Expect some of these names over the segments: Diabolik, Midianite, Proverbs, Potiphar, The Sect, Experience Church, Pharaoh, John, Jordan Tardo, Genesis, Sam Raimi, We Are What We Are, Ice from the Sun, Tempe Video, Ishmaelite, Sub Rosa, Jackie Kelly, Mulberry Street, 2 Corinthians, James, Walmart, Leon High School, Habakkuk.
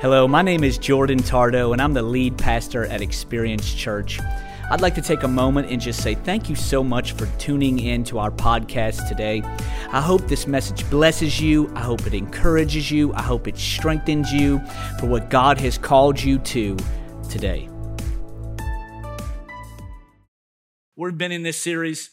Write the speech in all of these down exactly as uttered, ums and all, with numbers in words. Hello, my name is Jordan Tardo, and I'm the lead pastor at Experience Church. I'd like to take a moment and just say thank you so much for tuning in to our podcast today. I hope this message blesses you. I hope it encourages you. I hope it strengthens you for what God has called you to today. We've been in this series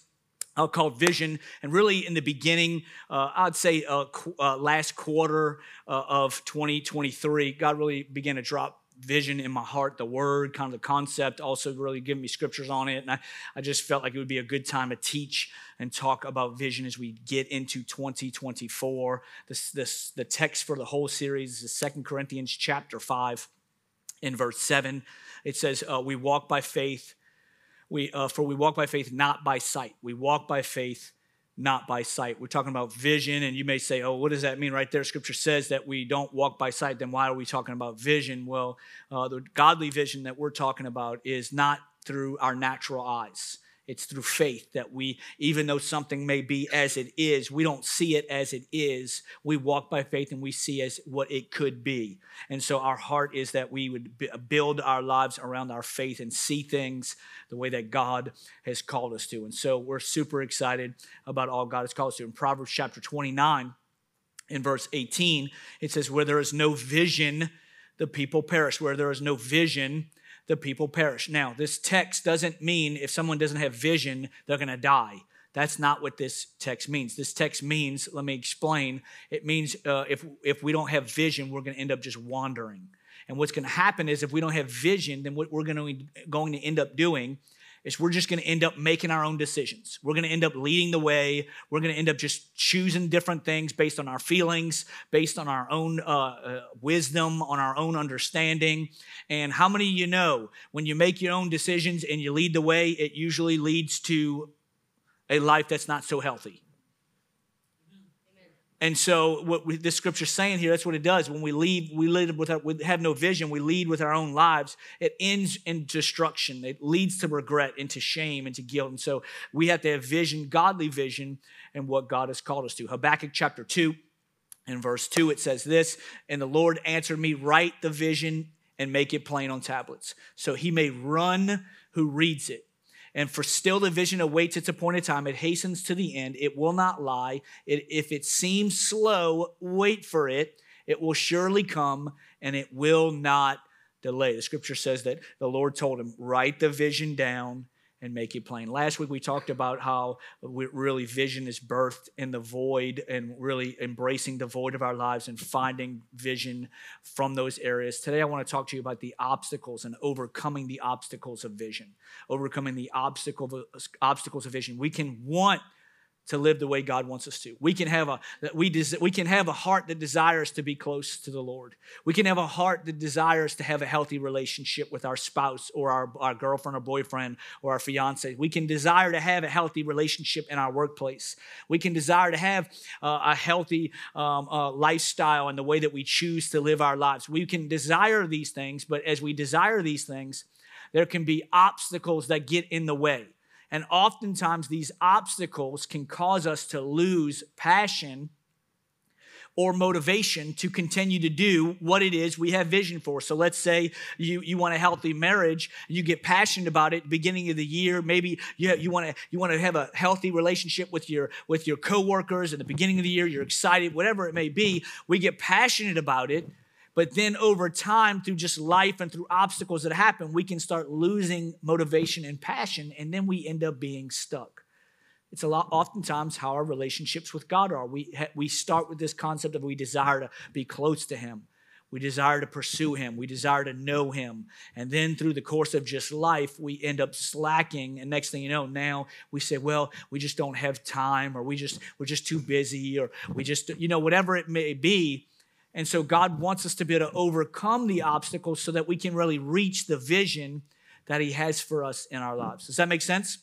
uh, called Vision, and really in the beginning, uh, I'd say uh, qu- uh, last quarter uh, of twenty twenty-three, God really began to drop vision in my heart, the word, kind of the concept, also really giving me scriptures on it. And I, I just felt like it would be a good time to teach and talk about vision as we get into twenty twenty-four. This, this, the text for the whole series is Second Corinthians chapter five in verse seven. It says, uh, we walk by faith, We, uh, for we walk by faith, not by sight. We walk by faith, not by sight. We're talking about vision, and you may say, oh, what does that mean right there? Scripture says that we don't walk by sight. Then why are we talking about vision? Well, uh, the godly vision that we're talking about is not through our natural eyes. It's through faith that we, even though something may be as it is, we don't see it as it is. We walk by faith and we see as what it could be. And so our heart is that we would build our lives around our faith and see things the way that God has called us to. And so we're super excited about all God has called us to. In Proverbs chapter twenty-nine, in verse eighteen, it says, where there is no vision, the people perish. Where there is no vision, the people perish. Now, this text doesn't mean if someone doesn't have vision, they're going to die. That's not what this text means. This text means, let me explain, it means uh, if, if we don't have vision, we're going to end up just wandering. And what's going to happen is if we don't have vision, then what we're going to, going to end up doing is we're just going to end up making our own decisions. We're going to end up leading the way. We're going to end up just choosing different things based on our feelings, based on our own uh, uh, wisdom, on our own understanding. And how many of you know when you make your own decisions and you lead the way, it usually leads to a life that's not so healthy? And so what we, this scripture's saying here, that's what it does. When we lead, we lead without, we have no vision, we lead with our own lives. It ends in destruction. It leads to regret and to shame and to guilt. And so we have to have vision, godly vision, and what God has called us to. Habakkuk chapter two, in verse two, it says this, and the Lord answered me, write the vision and make it plain on tablets, so he may run who reads it. And for still the vision awaits its appointed time. It hastens to the end. It will not lie. It, if it seems slow, wait for it. It will surely come, and it will not delay. The scripture says that the Lord told him, write the vision down and make it plain. Last week we talked about how we really vision is birthed in the void and really embracing the void of our lives and finding vision from those areas. Today I want to talk to you about the obstacles and overcoming the obstacles of vision. Overcoming the obstacle, obstacles of vision. We can want to live the way God wants us to. We can have a we des- we can have a heart that desires to be close to the Lord. We can have a heart that desires to have a healthy relationship with our spouse or our, our girlfriend or boyfriend or our fiance. We can desire to have a healthy relationship in our workplace. We can desire to have uh, a healthy um, uh, lifestyle in the way that we choose to live our lives. We can desire these things, but as we desire these things, there can be obstacles that get in the way. And oftentimes these obstacles can cause us to lose passion or motivation to continue to do what it is we have vision for. So let's say you, you want a healthy marriage, you get passionate about it at the beginning of the year. Maybe you you want to you want to have a healthy relationship with your with your coworkers at the beginning of the year, you're excited, whatever it may be. We get passionate about it. But then over time, through just life and through obstacles that happen, we can start losing motivation and passion, and then we end up being stuck. It's a lot, oftentimes, how our relationships with God are. We, we start with this concept of we desire to be close to Him. We desire to pursue Him. We desire to know Him. And then through the course of just life, we end up slacking. And next thing you know, now we say, well, we just don't have time, or we just, we're just too busy, or we just, you know, whatever it may be. And so God wants us to be able to overcome the obstacles so that we can really reach the vision that He has for us in our lives. Does that make sense?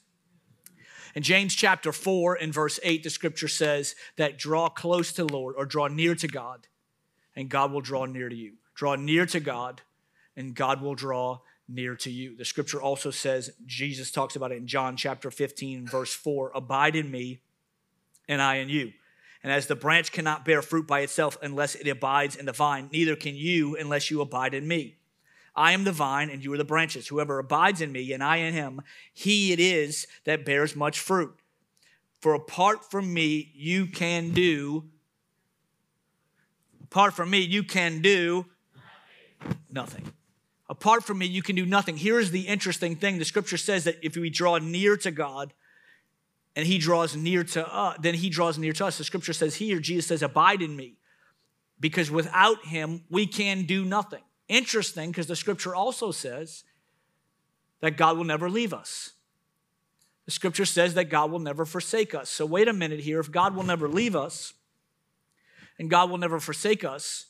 In James chapter four and verse eight, the scripture says that draw close to the Lord, or draw near to God, and God will draw near to you. Draw near to God, and God will draw near to you. The scripture also says, Jesus talks about it in John chapter fifteen, verse four, abide in me, and I in you. And as the branch cannot bear fruit by itself unless it abides in the vine, neither can you unless you abide in me. I am the vine and you are the branches. Whoever abides in me and I in him, he it is that bears much fruit. For apart from me, you can do, apart from me, you can do nothing. Apart from me, you can do nothing. Here is the interesting thing. The scripture says that if we draw near to God and he draws near to us, then he draws near to us. The scripture says here, Jesus says, abide in me, because without him, we can do nothing. Interesting, because the scripture also says that God will never leave us. The scripture says that God will never forsake us. So wait a minute here. If God will never leave us and God will never forsake us,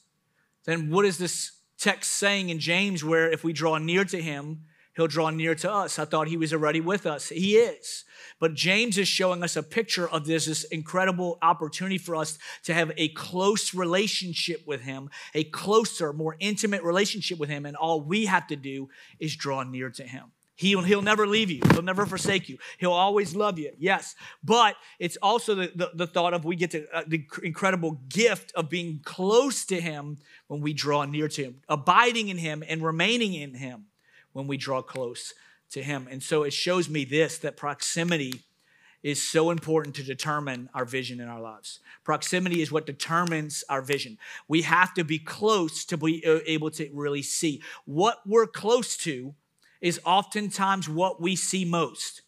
then what is this text saying in James where if we draw near to him, he'll draw near to us? I thought he was already with us. He is. But James is showing us a picture of this, this incredible opportunity for us to have a close relationship with him, a closer, more intimate relationship with him. And all we have to do is draw near to him. He'll, he'll never leave you. He'll never forsake you. He'll always love you. Yes. But it's also the, the, the thought of we get to, uh, the incredible gift of being close to him when we draw near to him, abiding in him and remaining in him when we draw close to him. And so it shows me this, that proximity is so important to determine our vision in our lives. Proximity is what determines our vision. We have to be close to be able to really see. What we're close to is oftentimes what we see most.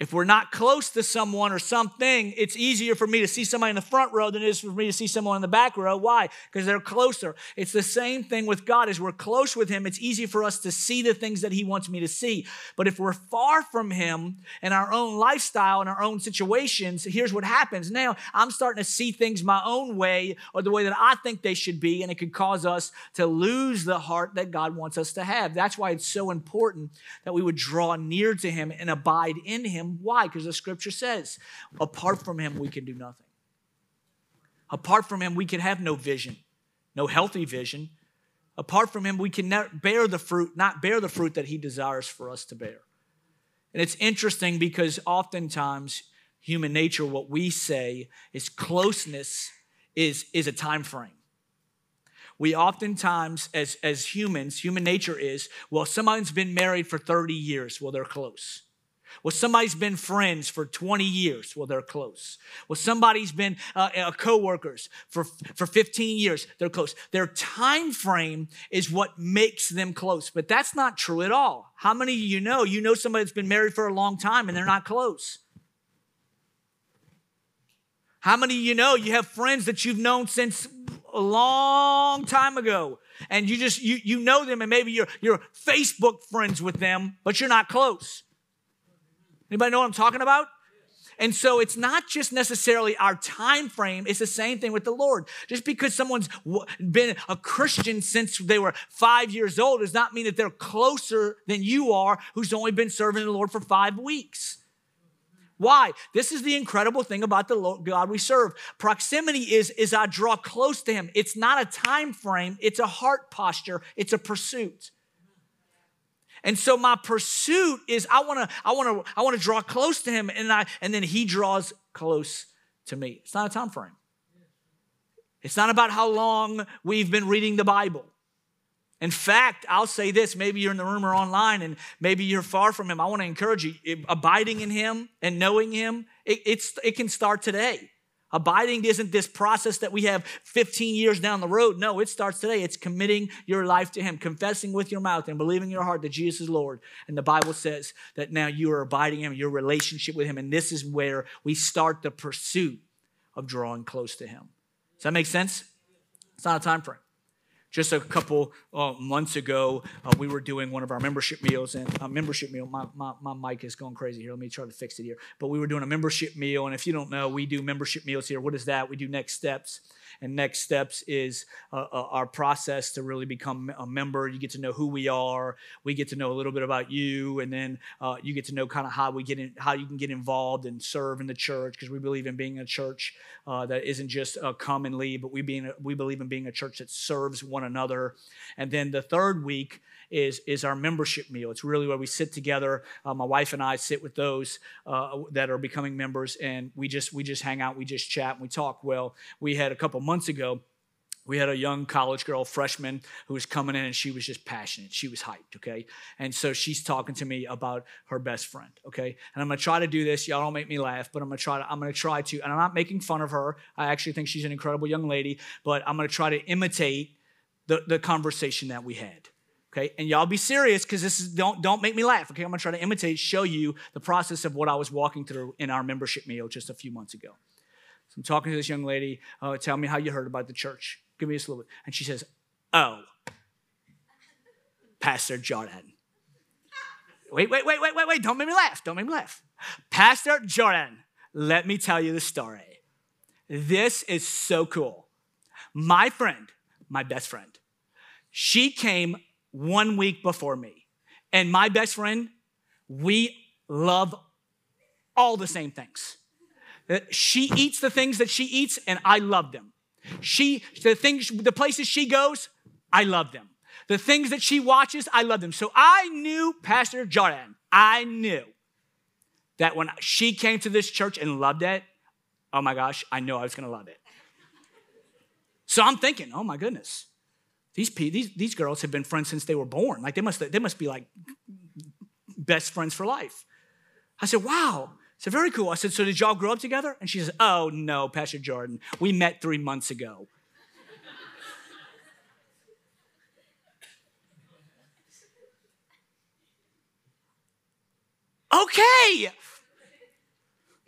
If we're not close to someone or something, it's easier for me to see somebody in the front row than it is for me to see someone in the back row. Why? Because they're closer. It's the same thing with God. As we're close with him, it's easy for us to see the things that he wants me to see. But if we're far from him in our own lifestyle and our own situations, here's what happens. Now, I'm starting to see things my own way or the way that I think they should be, and it could cause us to lose the heart that God wants us to have. That's why it's so important that we would draw near to him and abide in him. Why? Because the scripture says, apart from him, we can do nothing. Apart from him, we can have no vision, no healthy vision. Apart from him, we can not bear the fruit, not bear the fruit that he desires for us to bear. And it's interesting because oftentimes human nature, what we say is closeness is, is a time frame. We oftentimes, as, as humans, human nature is, well, someone's been married for thirty years. Well, they're close. Well, somebody's been friends for twenty years. Well, they're close. Well, somebody's been uh, uh, co-workers for, for fifteen years. They're close. Their time frame is what makes them close, but that's not true at all. How many of you know, you know somebody that's been married for a long time and they're not close? How many of you know you have friends that you've known since a long time ago and you just, you, you know them and maybe you're, you're Facebook friends with them, but you're not close? Anybody know what I'm talking about? And so it's not just necessarily our time frame. It's the same thing with the Lord. Just because someone's been a Christian since they were five years old does not mean that they're closer than you are who's only been serving the Lord for five weeks. Why? This is the incredible thing about the Lord God we serve. Proximity is, is I draw close to him. It's not a time frame. It's a heart posture. It's a pursuit. And so my pursuit is I want to I want to I want to draw close to him, and I and then he draws close to me. It's not a time frame. It's not about how long we've been reading the Bible. In fact, I'll say this, maybe you're in the room or online and maybe you're far from him. I want to encourage you, abiding in him and knowing him, it, it's it can start today. Abiding isn't this process that we have fifteen years down the road. No, it starts today. It's committing your life to him, confessing with your mouth and believing in your heart that Jesus is Lord. And the Bible says that now you are abiding in him, your relationship with him. And this is where we start the pursuit of drawing close to him. Does that make sense? It's not a time frame. Just a couple uh, months ago, uh, we were doing one of our membership meals and a membership meal. My, my, my mic is going crazy here. Let me try to fix it here. But we were doing a membership meal. And if you don't know, we do membership meals here. What is that? We do next steps. and next steps is uh, our process to really become a member. You get to know who we are. We get to know a little bit about you, and then uh, you get to know kind of how we get in, how you can get involved and serve in the church, because we believe in being a church uh, that isn't just uh, come and leave, but we being we believe in being a church that serves one another. And then the third week is is our membership meal. It's really where we sit together. Uh, my wife and I sit with those uh, that are becoming members, and we just we just hang out, we just chat, and we talk. Well, we had a couple months ago, we had a young college girl, freshman, who was coming in, and she was just passionate. She was hyped, okay? And so she's talking to me about her best friend, okay? And I'm gonna try to do this. Y'all don't make me laugh, but I'm gonna try to, I'm gonna try to, and I'm not making fun of her. I actually think she's an incredible young lady, but I'm gonna try to imitate the, the conversation that we had. Okay, and y'all be serious, because this is don't don't make me laugh. Okay, I'm gonna try to imitate, show you the process of what I was walking through in our membership meal just a few months ago. So I'm talking to this young lady. Uh, tell me how you heard about the church. Give me just a little bit. And she says, "Oh, Pastor Jordan." Wait, wait, wait, wait, wait, wait! Don't make me laugh! Don't make me laugh! Pastor Jordan, let me tell you the story. This is so cool. My friend, my best friend, she came one week before me. And my best friend, we love all the same things. She eats the things that she eats, and I love them. She, the things, the places she goes, I love them. The things that she watches, I love them. So I knew Pastor Jordan. I knew that when she came to this church and loved it, oh my gosh, I knew I was gonna love it. So I'm thinking, oh my goodness. These, these these girls have been friends since they were born. Like they must they must be like best friends for life. I said, wow, it's very cool. I said, so did y'all grow up together? And she says, oh no, Pastor Jordan, we met three months ago. Okay.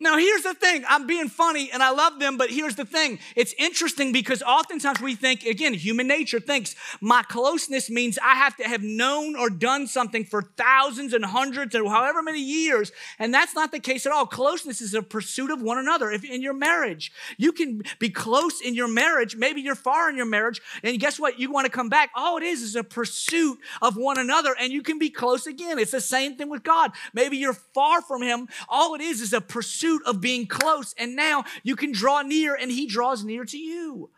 Now, here's the thing. I'm being funny and I love them, but here's the thing. It's interesting because oftentimes we think, again, human nature thinks my closeness means I have to have known or done something for thousands and hundreds or however many years, and that's not the case at all. Closeness is a pursuit of one another. If in your marriage, you can be close in your marriage. Maybe you're far in your marriage, and guess what? You want to come back. All it is is a pursuit of one another, and you can be close again. It's the same thing with God. Maybe you're far from Him. All it is is a pursuit of being close, and now you can draw near and He draws near to you.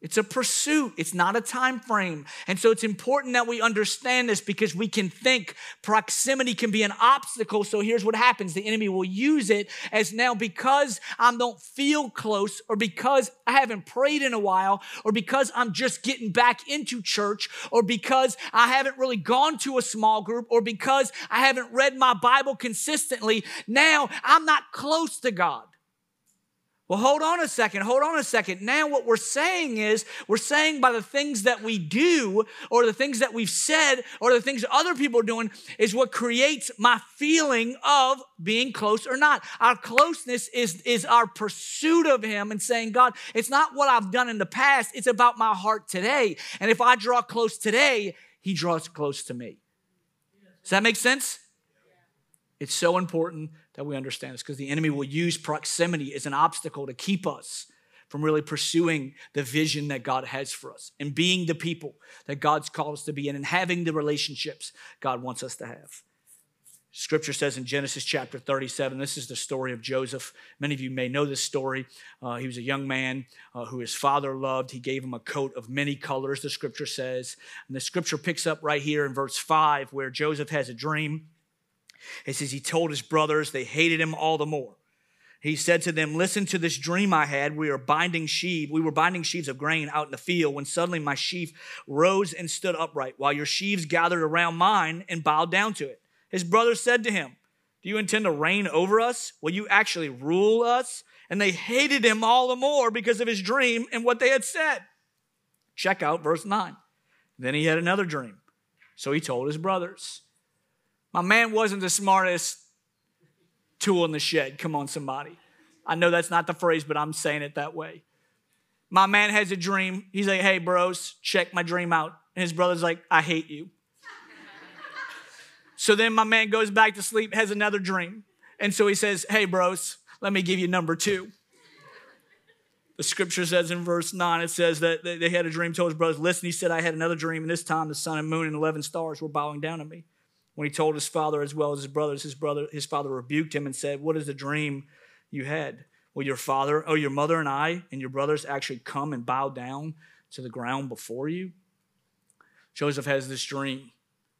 It's a pursuit. It's not a time frame. And so it's important that we understand this, because we can think proximity can be an obstacle. So here's what happens. The enemy will use it as, now because I don't feel close, or because I haven't prayed in a while, or because I'm just getting back into church, or because I haven't really gone to a small group, or because I haven't read my Bible consistently, now I'm not close to God. Well, hold on a second, hold on a second. Now what we're saying is, we're saying by the things that we do, or the things that we've said, or the things that other people are doing, is what creates my feeling of being close or not. Our closeness is, is our pursuit of Him and saying, God, it's not what I've done in the past, it's about my heart today. And if I draw close today, He draws close to me. Does that make sense? It's so important that we understand this, because the enemy will use proximity as an obstacle to keep us from really pursuing the vision that God has for us and being the people that God's called us to be in and having the relationships God wants us to have. Scripture says in Genesis chapter thirty-seven, this is the story of Joseph. Many of you may know this story. Uh, he was a young man uh, who his father loved. He gave him a coat of many colors, the Scripture says. And the Scripture picks up right here in verse five, where Joseph has a dream. It says, he told his brothers, they hated him all the more. He said to them, listen to this dream I had. We are binding sheaves. We were binding sheaves of grain out in the field, when suddenly my sheaf rose and stood upright, while your sheaves gathered around mine and bowed down to it. His brothers said to him, do you intend to reign over us? Will you actually rule us? And they hated him all the more because of his dream and what they had said. Check out verse nine. Then he had another dream. So he told his brothers. My man wasn't the smartest tool in the shed. Come on, somebody. I know that's not the phrase, but I'm saying it that way. My man has a dream. He's like, hey, bros, check my dream out. And his brother's like, I hate you. So then my man goes back to sleep, has another dream. And so he says, hey, bros, let me give you number two. The scripture says in verse nine, it says that they had a dream, told his brothers, listen, he said, I had another dream, and this time the sun and moon and eleven stars were bowing down to me. When he told his father as well as his brothers, his brother, his father rebuked him and said, what is the dream you had? Will your father, oh, your mother and I and your brothers actually come and bow down to the ground before you? Joseph has this dream,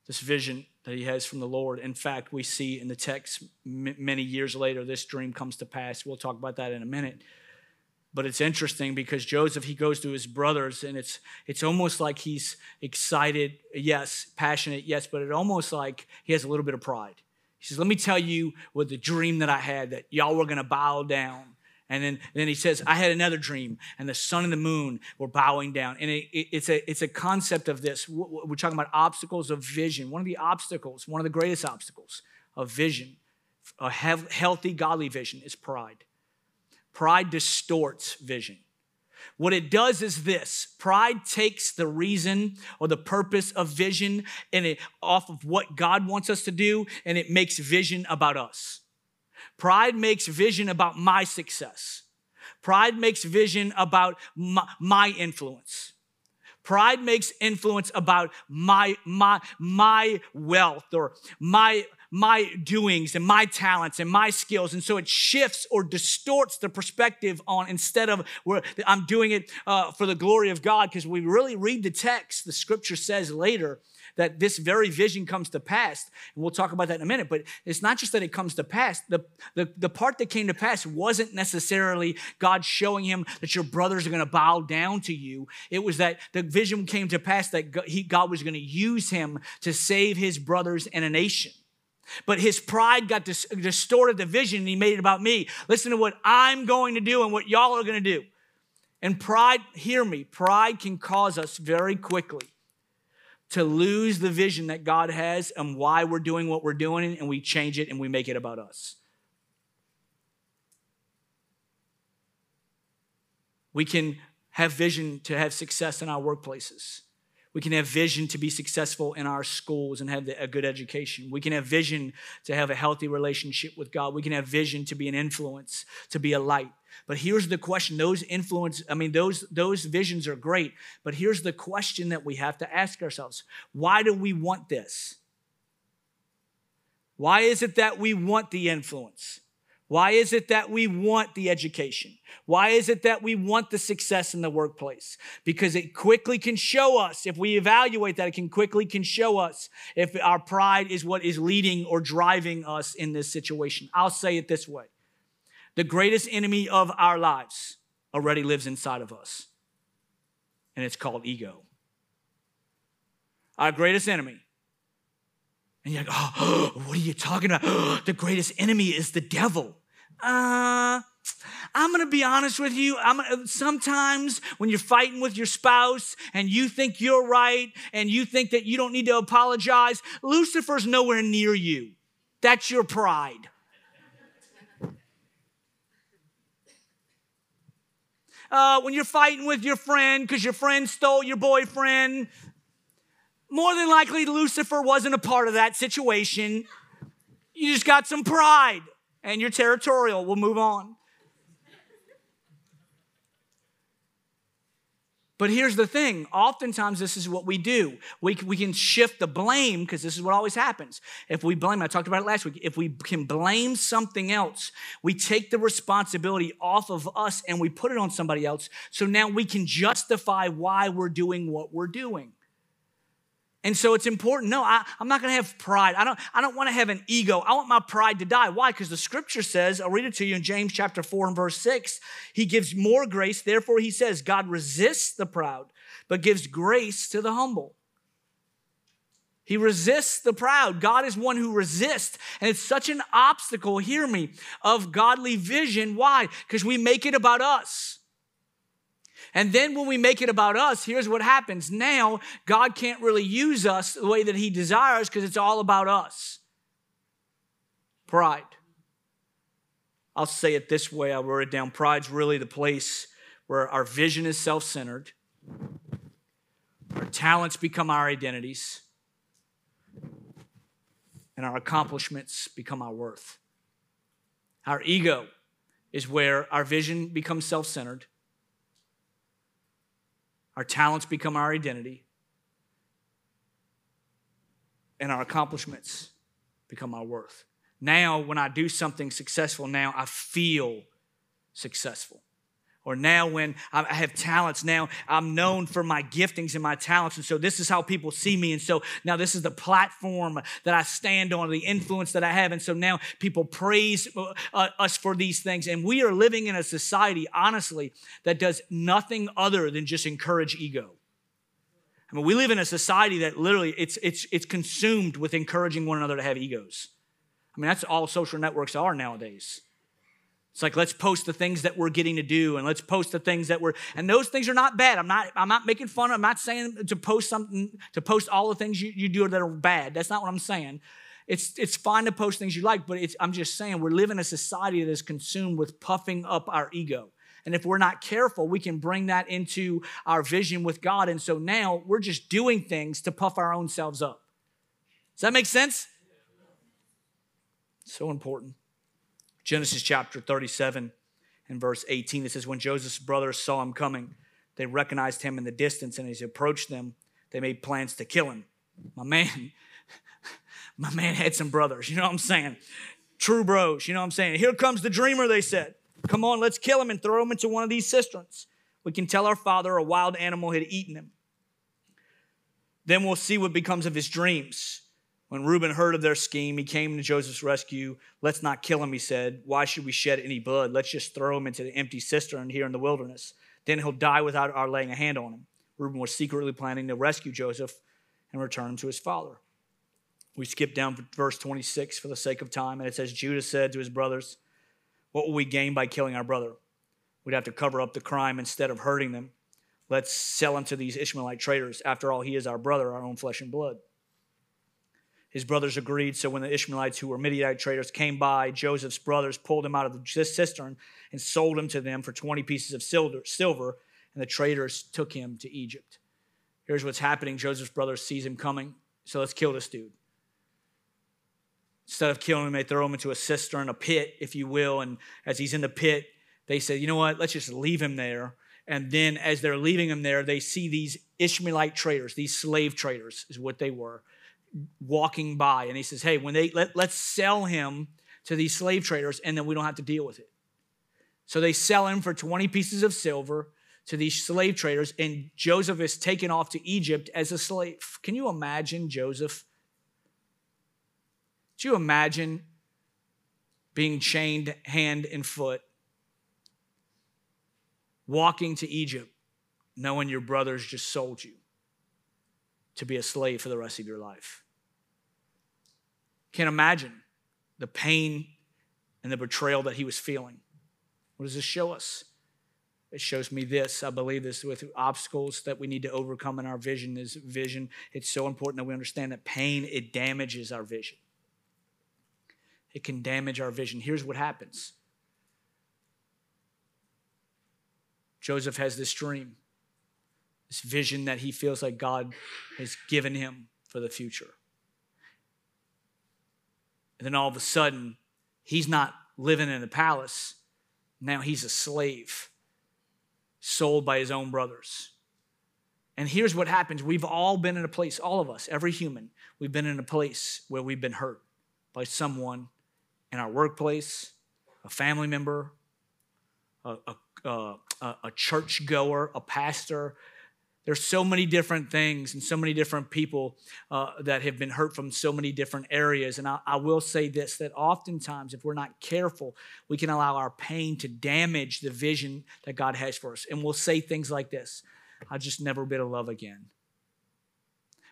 this vision that he has from the Lord. In fact, we see in the text m- many years later, this dream comes to pass. We'll talk about that in a minute. But it's interesting because Joseph, he goes to his brothers, and it's it's almost like he's excited, yes, passionate, yes, but it almost like he has a little bit of pride. He says, let me tell you what the dream that I had, that y'all were going to bow down. And then, and then he says, I had another dream, and the sun and the moon were bowing down. And it, it, it's a it's a concept of this. We're talking about obstacles of vision. One of the obstacles, one of the greatest obstacles of vision, a he- healthy, godly vision, is pride. Pride distorts vision. What it does is this. Pride takes the reason or the purpose of vision and it off of what God wants us to do, and it makes vision about us. Pride makes vision about my success. Pride makes vision about my, my influence. Pride makes influence about my, my, my wealth or my my doings and my talents and my skills. And so it shifts or distorts the perspective on, instead of where I'm doing it uh, for the glory of God, because we really read the text. The scripture says later that this very vision comes to pass. And we'll talk about that in a minute, but it's not just that it comes to pass. The, the, the part that came to pass wasn't necessarily God showing him that your brothers are going to bow down to you. It was that the vision came to pass that God, he, God was going to use him to save his brothers and a nation. But his pride got dis- distorted the vision, and he made it about me. Listen to what I'm going to do and what y'all are going to do. And pride, hear me, pride can cause us very quickly to lose the vision that God has and why we're doing what we're doing, and we change it and we make it about us. We can have vision to have success in our workplaces. We can have vision to be successful in our schools and have a good education. We can have vision to have a healthy relationship with God. We can have vision to be an influence, to be a light. But here's the question. Those influence, I mean, those, those visions are great, but here's the question that we have to ask ourselves. Why do we want this? Why is it that we want the influence? Why is it that we want the education? Why is it that we want the success in the workplace? Because it quickly can show us, if we evaluate that, it can quickly can show us if our pride is what is leading or driving us in this situation. I'll say it this way. The greatest enemy of our lives already lives inside of us, and it's called ego. Our greatest enemy. And you're like, oh, what are you talking about? Oh, the greatest enemy is the devil. Uh, I'm going to be honest with you. I'm, sometimes when you're fighting with your spouse and you think you're right and you think that you don't need to apologize, Lucifer's nowhere near you. That's your pride. Uh, when you're fighting with your friend because your friend stole your boyfriend, more than likely, Lucifer wasn't a part of that situation. You just got some pride, and you're territorial. We'll move on. But here's the thing. Oftentimes, this is what we do. We, we can shift the blame, because this is what always happens. If we blame, I talked about it last week, if we can blame something else, we take the responsibility off of us, and we put it on somebody else, so now we can justify why we're doing what we're doing. And so it's important. No, I, I'm not going to have pride. I don't, I don't want to have an ego. I want my pride to die. Why? Because the scripture says, I'll read it to you in James chapter four and verse six. He gives more grace. Therefore, he says, God resists the proud, but gives grace to the humble. He resists the proud. God is one who resists. And it's such an obstacle, hear me, of godly vision. Why? Because we make it about us. And then when we make it about us, here's what happens. Now, God can't really use us the way that he desires because it's all about us. Pride. I'll say it this way. I wrote it down. Pride's really the place where our vision is self-centered. Our talents become our identities. And our accomplishments become our worth. Our ego is where our vision becomes self-centered. Our talents become our identity. And our accomplishments become our worth. Now, when I do something successful, now I feel successful. Or now when I have talents, now I'm known for my giftings and my talents. And so this is how people see me. And so now this is the platform that I stand on, the influence that I have. And so now people praise us for these things. And we are living in a society, honestly, that does nothing other than just encourage ego. I mean, we live in a society that literally it's, it's, it's consumed with encouraging one another to have egos. I mean, that's all social networks are nowadays. It's like, let's post the things that we're getting to do, and let's post the things that we're, and those things are not bad. I'm not, I'm not making fun. I'm not saying to post something, to post all the things you, you do that are bad. That's not what I'm saying. It's, it's fine to post things you like, but it's, I'm just saying we're living in a society that is consumed with puffing up our ego. And if we're not careful, we can bring that into our vision with God. And so now we're just doing things to puff our own selves up. Does that make sense? So important. Genesis chapter thirty-seven and verse eighteen, it says, when Joseph's brothers saw him coming, they recognized him in the distance, and as he approached them, they made plans to kill him. My man, my man had some brothers, you know what I'm saying? True bros, you know what I'm saying? Here comes the dreamer, they said. Come on, let's kill him and throw him into one of these cisterns. We can tell our father a wild animal had eaten him. Then we'll see what becomes of his dreams. When Reuben heard of their scheme, he came to Joseph's rescue. Let's not kill him, he said. Why should we shed any blood? Let's just throw him into the empty cistern here in the wilderness. Then he'll die without our laying a hand on him. Reuben was secretly planning to rescue Joseph and return him to his father. We skip down to verse twenty-six for the sake of time, and it says, Judah said to his brothers, what will we gain by killing our brother? We'd have to cover up the crime instead of hurting them. Let's sell him to these Ishmaelite traders. After all, he is our brother, our own flesh and blood. His brothers agreed, so when the Ishmaelites, who were Midianite traders, came by, Joseph's brothers pulled him out of the cistern and sold him to them for twenty pieces of silver, and the traders took him to Egypt. Here's what's happening. Joseph's brother sees him coming, so let's kill this dude. Instead of killing him, they throw him into a cistern, a pit, if you will, and as he's in the pit, they say, you know what, let's just leave him there. And then as they're leaving him there, they see these Ishmaelite traders, these slave traders is what they were, walking by, and he says, hey, when they let, let's sell him to these slave traders, and then we don't have to deal with it. So they sell him for twenty pieces of silver to these slave traders, and Joseph is taken off to Egypt as a slave. Can you imagine Joseph? Do you imagine being chained hand and foot, walking to Egypt, knowing your brothers just sold you to be a slave for the rest of your life? Can't imagine the pain and the betrayal that he was feeling. What does this show us? It shows me this. I believe this with obstacles that we need to overcome in our vision is vision. It's so important that we understand that pain, it damages our vision. It can damage our vision. Here's what happens. Joseph has this dream. This vision that he feels like God has given him for the future. And then all of a sudden, he's not living in a palace. Now he's a slave, sold by his own brothers. And here's what happens. We've all been in a place, all of us, every human, we've been in a place where we've been hurt by someone in our workplace, a family member, a, a, a, a church goer, a pastor. There's so many different things and so many different people uh, that have been hurt from so many different areas. And I, I will say this, that oftentimes if we're not careful, we can allow our pain to damage the vision that God has for us. And we'll say things like this, I'll just never be able to love again.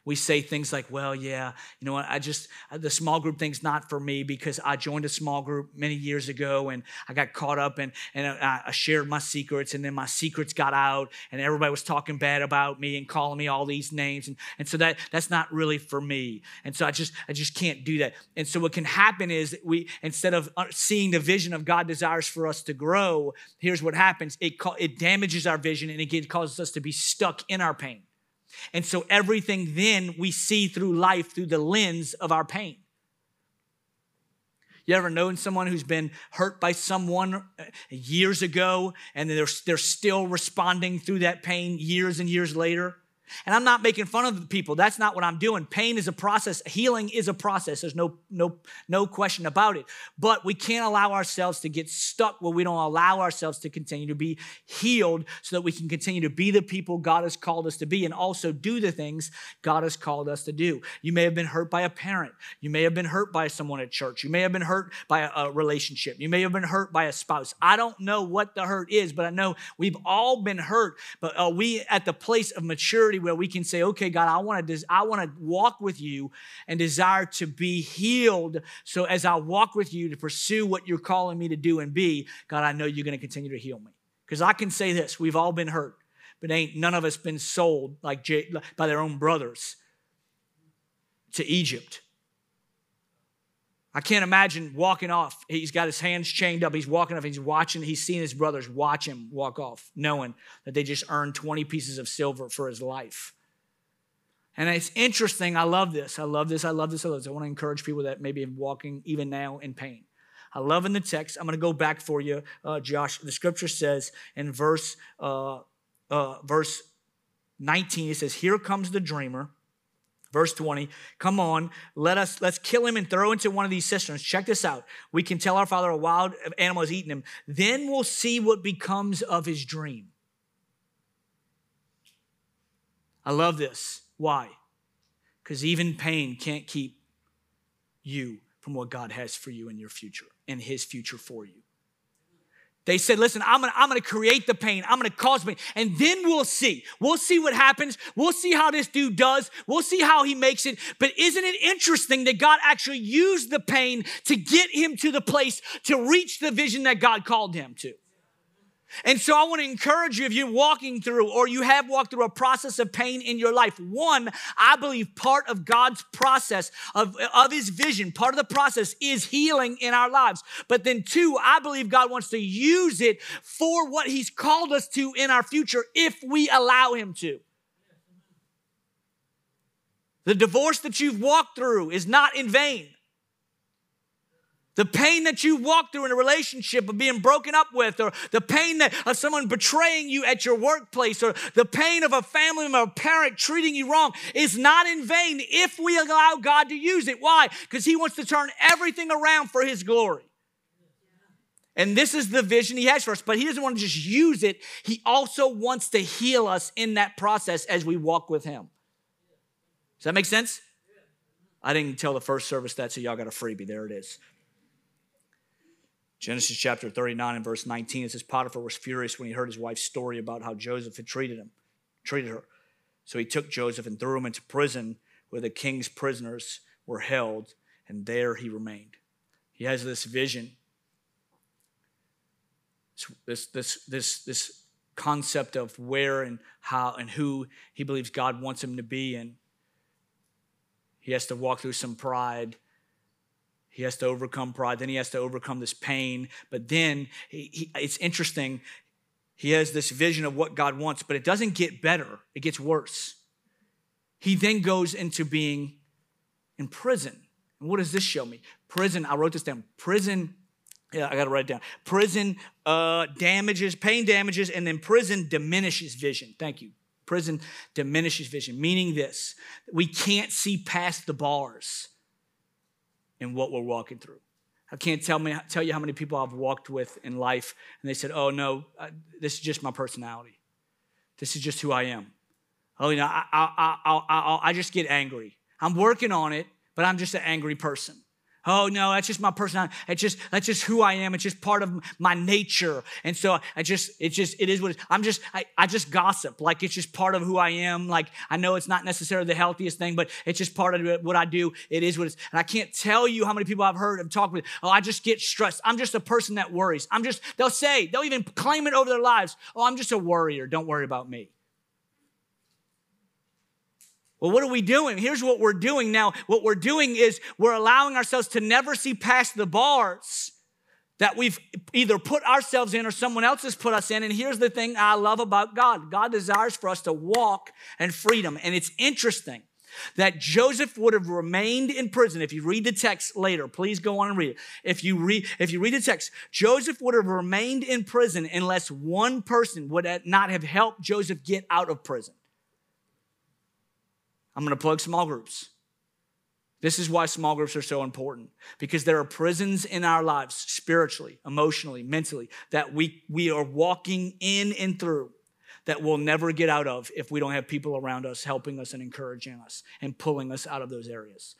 We say things like, well, yeah, you know what, I just, the small group thing's not for me because I joined a small group many years ago and I got caught up and, and I, I shared my secrets and then my secrets got out and everybody was talking bad about me and calling me all these names. And, and so that that's not really for me. And so I just, I just can't do that. And so what can happen is that we, instead of seeing the vision of God desires for us to grow, here's what happens. It, it damages our vision and it causes us to be stuck in our pain. And so everything then we see through life through the lens of our pain. You ever known someone who's been hurt by someone years ago and they're, they're still responding through that pain years and years later? And I'm not making fun of the people. That's not what I'm doing. Pain is a process. Healing is a process. There's no, no, no question about it. But we can't allow ourselves to get stuck where we don't allow ourselves to continue to be healed so that we can continue to be the people God has called us to be and also do the things God has called us to do. You may have been hurt by a parent. You may have been hurt by someone at church. You may have been hurt by a, a relationship. You may have been hurt by a spouse. I don't know what the hurt is, but I know we've all been hurt. But are we at the place of maturity where we can say, okay, God, I want to I want to walk with you and desire to be healed. So as I walk with you to pursue what you're calling me to do and be, God, I know you're going to continue to heal me. Because I can say this, we've all been hurt, but ain't none of us been sold like J- by their own brothers to Egypt. I can't imagine walking off. He's got his hands chained up. He's walking off. He's watching. He's seeing his brothers watch him walk off, knowing that they just earned twenty pieces of silver for his life. And it's interesting. I love this. I love this. I love this. I love this. I want to encourage people that maybe are walking even now in pain. I love in the text. I'm going to go back for you, uh, Josh. The scripture says in verse, uh, uh, verse nineteen, it says, here comes the dreamer. Verse twenty, come on, let us, let's kill him and throw into one of these cisterns. Check this out. We can tell our father a wild animal has eaten him. Then we'll see what becomes of his dream. I love this. Why? Because even pain can't keep you from what God has for you in your future and his future for you. They said, listen, I'm gonna, I'm gonna create the pain. I'm gonna cause pain. And then we'll see. We'll see what happens. We'll see how this dude does. We'll see how he makes it. But isn't it interesting that God actually used the pain to get him to the place to reach the vision that God called him to? And so I want to encourage you, if you're walking through or you have walked through a process of pain in your life, one, I believe part of God's process of, of his vision, part of the process is healing in our lives. But then two, I believe God wants to use it for what he's called us to in our future if we allow him to. The divorce that you've walked through is not in vain. The pain that you walk through in a relationship of being broken up with, or the pain that, of someone betraying you at your workplace, or the pain of a family member, a parent treating you wrong, is not in vain if we allow God to use it. Why? Because he wants to turn everything around for his glory. And this is the vision he has for us, but he doesn't want to just use it. He also wants to heal us in that process as we walk with him. Does that make sense? I didn't tell the first service that, so y'all got a freebie. There it is. Genesis chapter thirty-nine and verse nineteen, it says, Potiphar was furious when he heard his wife's story about how Joseph had treated him, treated her. So he took Joseph and threw him into prison where the king's prisoners were held, and there he remained. He has this vision, this, this, this, this concept of where and how and who he believes God wants him to be, and he has to walk through some pride. He has to overcome pride. Then he has to overcome this pain. But then he, he, it's interesting. He has this vision of what God wants, but it doesn't get better. It gets worse. He then goes into being in prison. And what does this show me? Prison, I wrote this down. Prison, yeah, I got to write it down. Prison uh, damages, pain damages, and then prison diminishes vision. Thank you. Prison diminishes vision, meaning this. We can't see past the bars and what we're walking through. I can't tell me tell you how many people I've walked with in life, and they said, oh, no, I, this is just my personality. This is just who I am. Oh, you know, I, I, I, I, I just get angry. I'm working on it, but I'm just an angry person. Oh, no, that's just my personality. It's just, that's just who I am. It's just part of my nature. And so I just, it just, it is what it is. I'm just, I, I just gossip. Like, it's just part of who I am. Like, I know it's not necessarily the healthiest thing, but it's just part of what I do. It is what it is. And I can't tell you how many people I've heard of talk with, oh, I just get stressed. I'm just a person that worries. I'm just, they'll say, they'll even claim it over their lives. Oh, I'm just a worrier. Don't worry about me. Well, what are we doing? Here's what we're doing now. What we're doing is we're allowing ourselves to never see past the bars that we've either put ourselves in or someone else has put us in. And here's the thing I love about God. God desires for us to walk in freedom. And it's interesting that Joseph would have remained in prison. If you read the text later, please go on and read it. If you read, if you read the text, Joseph would have remained in prison unless one person would not have helped Joseph get out of prison. I'm going to plug small groups. This is why small groups are so important, because there are prisons in our lives, spiritually, emotionally, mentally, that we, we are walking in and through that we'll never get out of if we don't have people around us helping us and encouraging us and pulling us out of those areas.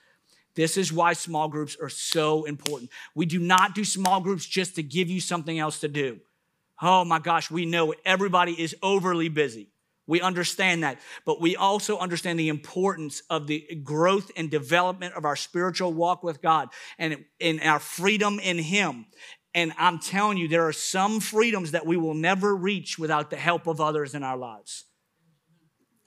This is why small groups are so important. We do not do small groups just to give you something else to do. Oh my gosh, we know everybody is overly busy. We understand that, but we also understand the importance of the growth and development of our spiritual walk with God and in our freedom in Him. And I'm telling you, there are some freedoms that we will never reach without the help of others in our lives.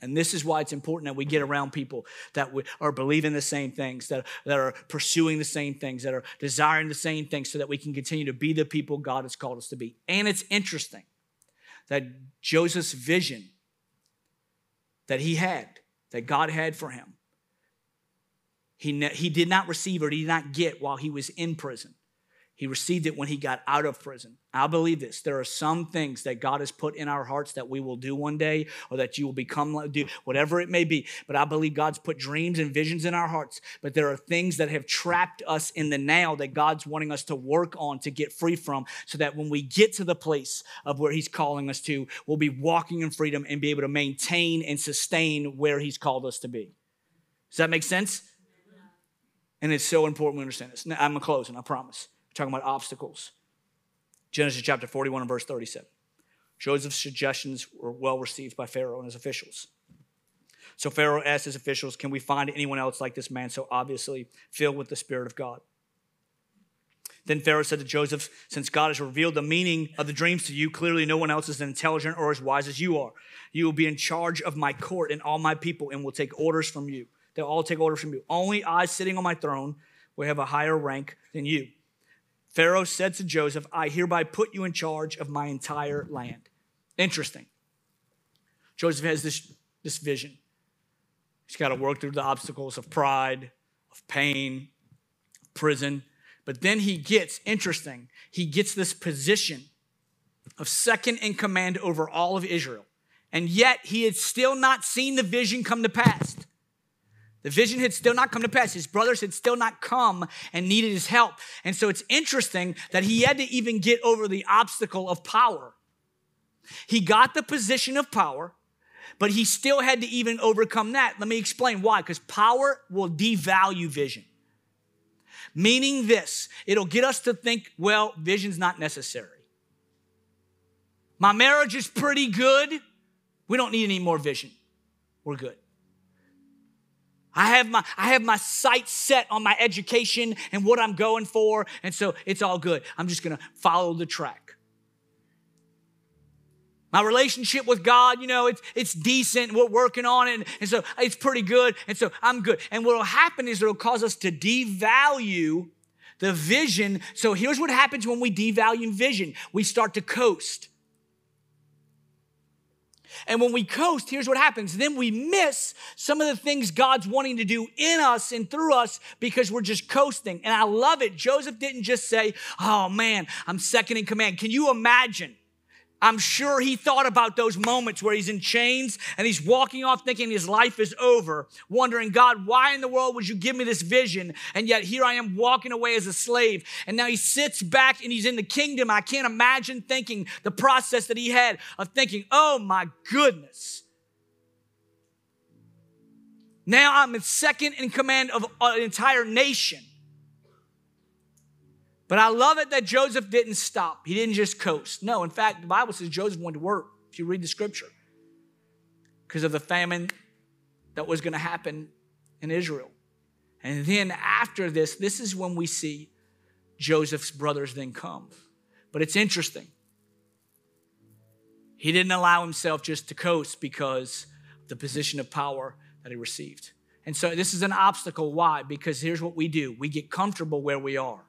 And this is why it's important that we get around people that are believing the same things, that, that are pursuing the same things, that are desiring the same things, so that we can continue to be the people God has called us to be. And it's interesting that Joseph's vision that he had, that God had for him, He, ne- he did not receive or did not get while he was in prison. He received it when he got out of prison. I believe this. There are some things that God has put in our hearts that we will do one day, or that you will become, do whatever it may be. But I believe God's put dreams and visions in our hearts. But there are things that have trapped us in the now that God's wanting us to work on, to get free from, so that when we get to the place of where He's calling us to, we'll be walking in freedom and be able to maintain and sustain where He's called us to be. Does that make sense? And it's so important we understand this. Now, I'm closing, I promise. Talking about obstacles. Genesis chapter forty-one and verse thirty-seven. Joseph's suggestions were well received by Pharaoh and his officials. So Pharaoh asked his officials, "Can we find anyone else like this man, so obviously filled with the Spirit of God?" Then Pharaoh said to Joseph, "Since God has revealed the meaning of the dreams to you, clearly no one else is as intelligent or as wise as you are. You will be in charge of my court and all my people, and will take orders from you. They'll all take orders from you. Only I, sitting on my throne, will have a higher rank than you." Pharaoh said to Joseph, "I hereby put you in charge of my entire land." Interesting. Joseph has this, this vision. He's got to work through the obstacles of pride, of pain, prison. But then he gets, interesting, he gets this position of second in command over all of Israel. And yet he had still not seen the vision come to pass. The vision had still not come to pass. His brothers had still not come and needed his help. And so it's interesting that he had to even get over the obstacle of power. He got the position of power, but he still had to even overcome that. Let me explain why, because power will devalue vision. Meaning this, it'll get us to think, well, vision's not necessary. My marriage is pretty good. We don't need any more vision. We're good. I have my I have my sights set on my education and what I'm going for, and so it's all good. I'm just going to follow the track. My relationship with God, you know, it's it's decent. We're working on it, and, and so it's pretty good, and so I'm good. And what will happen is it will cause us to devalue the vision. So here's what happens when we devalue vision. We start to coast. And when we coast, here's what happens. Then we miss some of the things God's wanting to do in us and through us because we're just coasting. And I love it. Joseph didn't just say, "Oh man, I'm second in command." Can you imagine? I'm sure he thought about those moments where he's in chains and he's walking off thinking his life is over, wondering, "God, why in the world would you give me this vision? And yet here I am walking away as a slave." And now he sits back and he's in the kingdom. I can't imagine thinking the process that he had of thinking, "Oh my goodness. Now I'm in second in command of an entire nation." But I love it that Joseph didn't stop. He didn't just coast. No, in fact, the Bible says Joseph went to work, if you read the scripture, because of the famine that was going to happen in Israel. And then after this, this is when we see Joseph's brothers then come. But it's interesting. He didn't allow himself just to coast because of the position of power that he received. And so this is an obstacle. Why? Because here's what we do. We get comfortable where we are.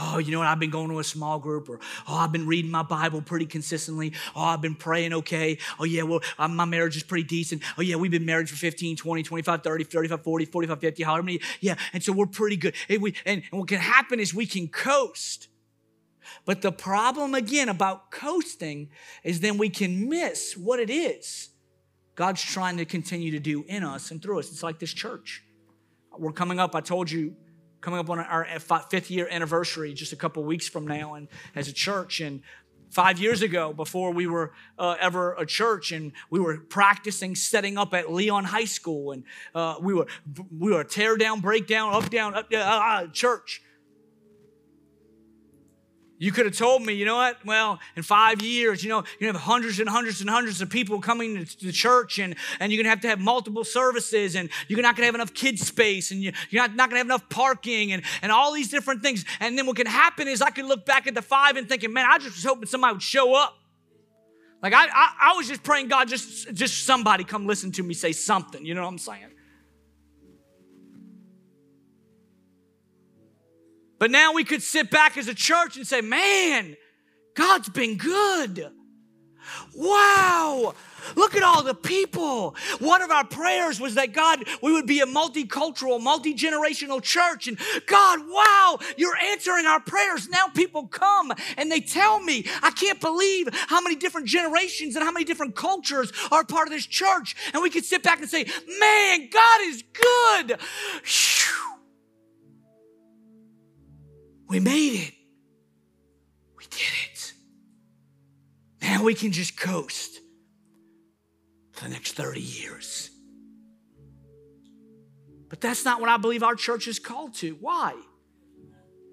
Oh, you know what? I've been going to a small group, or, oh, I've been reading my Bible pretty consistently. Oh, I've been praying okay. Oh, yeah, well, my marriage is pretty decent. Oh, yeah, we've been married for fifteen, twenty, twenty-five, thirty, thirty-five, forty, forty-five, fifty, however many. Yeah, and so we're pretty good. And, we, and, and what can happen is we can coast. But the problem, again, about coasting is then we can miss what it is God's trying to continue to do in us and through us. It's like this church. We're coming up, I told you, coming up on our fifth year anniversary just a couple weeks from now, and as a church. And five years ago, before we were uh, ever a church, and we were practicing setting up at Leon High School, and uh, we were we were tear down, break down, up down, up down, uh, uh, church. You could have told me, you know what? Well, in five years, you know, you have hundreds and hundreds and hundreds of people coming to the church, and, and you're going to have to have multiple services, and you're not going to have enough kids space, and you're not, not going to have enough parking, and, and all these different things. And then what can happen is I could look back at the five and thinking, man, I just was hoping somebody would show up. Like I, I, I was just praying, God, just, just somebody come listen to me say something. You know what I'm saying? But now we could sit back as a church and say, man, God's been good. Wow, look at all the people. One of our prayers was that, God, we would be a multicultural, multi-generational church. And God, wow, you're answering our prayers. Now people come and they tell me, I can't believe how many different generations and how many different cultures are part of this church. And we could sit back and say, man, God is good. Whew. We made it. We did it. Now we can just coast for the next thirty years. But that's not what I believe our church is called to. Why?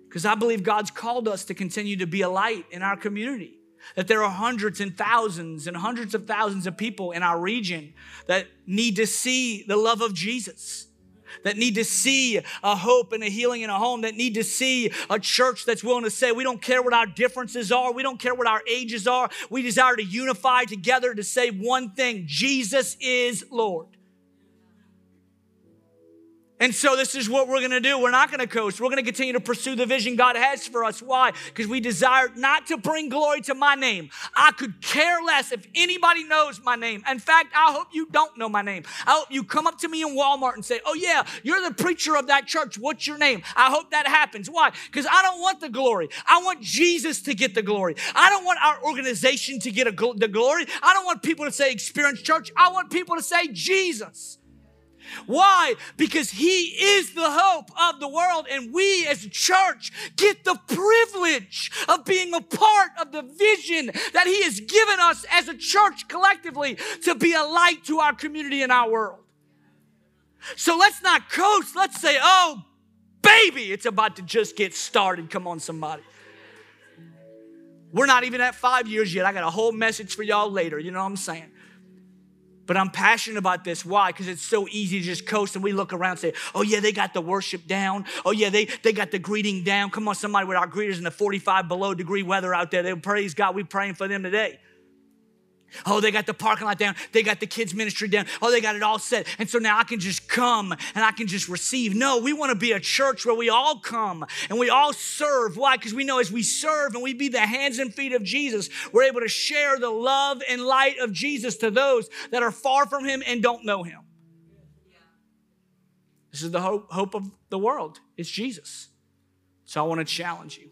Because I believe God's called us to continue to be a light in our community. That there are hundreds and thousands and hundreds of thousands of people in our region that need to see the love of Jesus, that need to see a hope and a healing in a home, that need to see a church that's willing to say, we don't care what our differences are. We don't care what our ages are. We desire to unify together to say one thing: Jesus is Lord. And so this is what we're going to do. We're not going to coast. We're going to continue to pursue the vision God has for us. Why? Because we desire not to bring glory to my name. I could care less if anybody knows my name. In fact, I hope you don't know my name. I hope you come up to me in Walmart and say, oh yeah, you're the preacher of that church. What's your name? I hope that happens. Why? Because I don't want the glory. I want Jesus to get the glory. I don't want our organization to get a gl- the glory. I don't want people to say Experience Church. I want people to say Jesus. Why? Because he is the hope of the world, and we as a church get the privilege of being a part of the vision that he has given us as a church collectively to be a light to our community and our world. So let's not coast. Let's say, oh, baby, it's about to just get started. Come on, somebody. We're not even at five years yet. I got a whole message for y'all later. You know what I'm saying? But I'm passionate about this. Why? Because it's so easy to just coast, and we look around and say, oh yeah, they got the worship down. Oh yeah, they, they got the greeting down. Come on, somebody with our greeters in the forty-five below degree weather out there. They praise God. We're praying for them today. Oh, they got the parking lot down. They got the kids ministry down. Oh, they got it all set. And so now I can just come and I can just receive. No, we want to be a church where we all come and we all serve. Why? Because we know as we serve and we be the hands and feet of Jesus, we're able to share the love and light of Jesus to those that are far from him and don't know him. Yeah. This is the hope, hope of the world. It's Jesus. So I want to challenge you.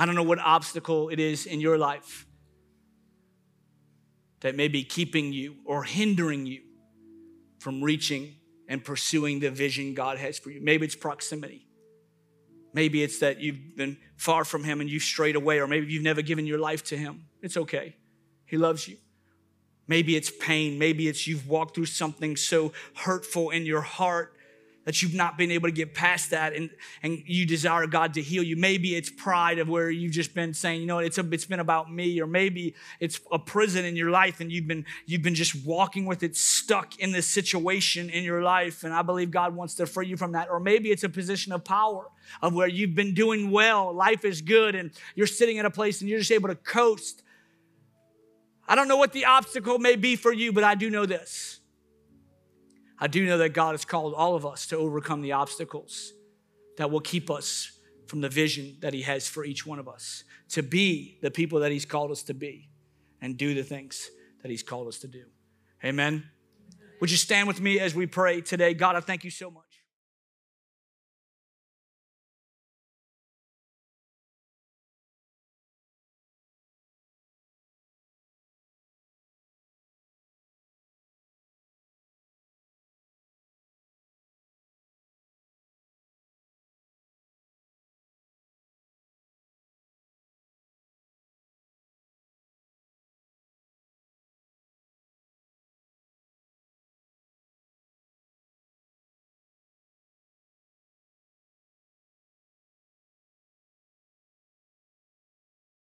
I don't know what obstacle it is in your life that may be keeping you or hindering you from reaching and pursuing the vision God has for you. Maybe it's proximity. Maybe it's that you've been far from him and you've strayed away, or maybe you've never given your life to him. It's okay. He loves you. Maybe it's pain. Maybe it's you've walked through something so hurtful in your heart that you've not been able to get past that, and, and you desire God to heal you. Maybe it's pride of where you've just been saying, you know, it's a, it's been about me, or maybe it's a prison in your life and you've been, you've been just walking with it, stuck in this situation in your life, and I believe God wants to free you from that. Or maybe it's a position of power of where you've been doing well, life is good, and you're sitting in a place and you're just able to coast. I don't know what the obstacle may be for you, but I do know this. I do know that God has called all of us to overcome the obstacles that will keep us from the vision that he has for each one of us, to be the people that he's called us to be and do the things that he's called us to do. Amen. Amen. Would you stand with me as we pray today? God, I thank you so much.